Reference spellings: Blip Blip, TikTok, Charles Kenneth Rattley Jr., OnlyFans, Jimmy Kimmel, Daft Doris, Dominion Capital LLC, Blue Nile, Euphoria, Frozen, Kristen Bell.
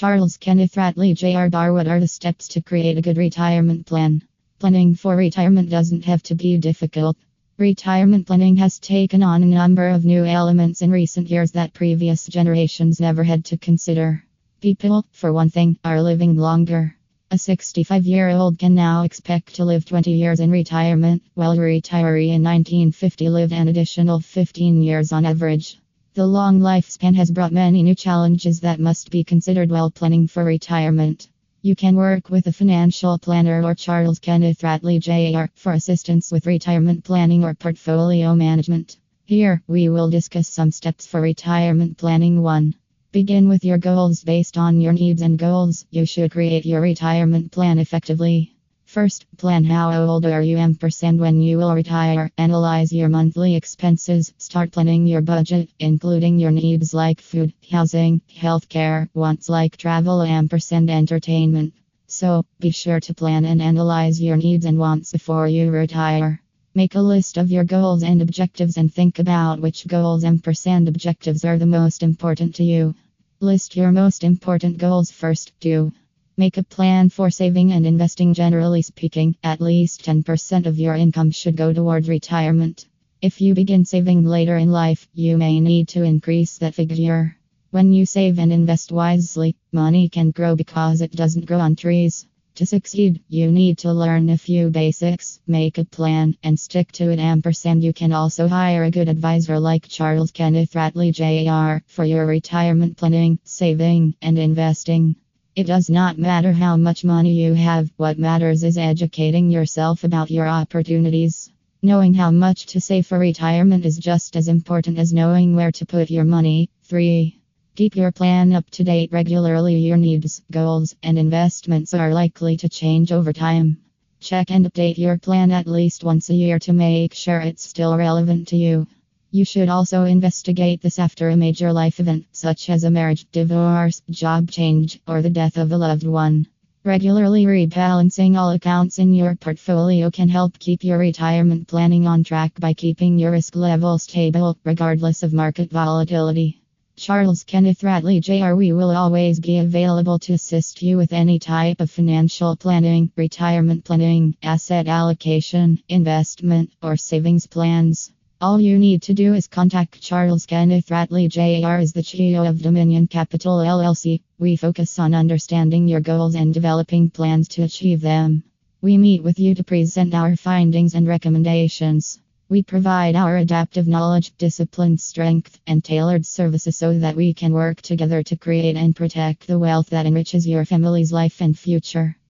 Charles Kenneth Rattley Jr. What are the steps to create a good retirement plan? Planning for retirement doesn't have to be difficult. Retirement planning has taken on a number of new elements in recent years that previous generations never had to consider. People, for one thing, are living longer. A 65-year-old can now expect to live 20 years in retirement, while a retiree in 1950 lived an additional 15 years on average. The long lifespan has brought many new challenges that must be considered while planning for retirement. You can work with a financial planner or Charles Kenneth Rattley Jr. for assistance with retirement planning or portfolio management. Here, we will discuss some steps for retirement planning. 1. Begin with your goals. Based on your needs and goals, you should create your retirement plan effectively. First, plan how old are you % when you will retire. Analyze your monthly expenses. Start planning your budget, including your needs like food, housing, healthcare, wants like travel, % entertainment. So, be sure to plan and analyze your needs and wants before you retire. Make a list of your goals and objectives and think about which goals and objectives are the most important to you. List your most important goals first. 2. Make a plan for saving and investing. Generally speaking, at least 10% of your income should go toward retirement. If you begin saving later in life, you may need to increase that figure. When you save and invest wisely, money can grow because it doesn't grow on trees. To succeed, you need to learn a few basics, make a plan, and stick to it. You can also hire a good advisor like Charles Kenneth Rattley Jr. for your retirement planning, saving, and investing. It does not matter how much money you have. What matters is educating yourself about your opportunities. Knowing how much to save for retirement is just as important as knowing where to put your money. 3. Keep your plan up to date regularly. Your needs, goals, and investments are likely to change over time. Check and update your plan at least once a year to make sure it's still relevant to you. You should also investigate this after a major life event, such as a marriage, divorce, job change, or the death of a loved one. Regularly rebalancing all accounts in your portfolio can help keep your retirement planning on track by keeping your risk level stable, regardless of market volatility. Charles Kenneth Rattley Jr. We will always be available to assist you with any type of financial planning, retirement planning, asset allocation, investment, or savings plans. All you need to do is contact Charles Kenneth Rattley Jr. as the CEO of Dominion Capital LLC. We focus on understanding your goals and developing plans to achieve them. We meet with you to present our findings and recommendations. We provide our adaptive knowledge, discipline, strength, and tailored services so that we can work together to create and protect the wealth that enriches your family's life and future.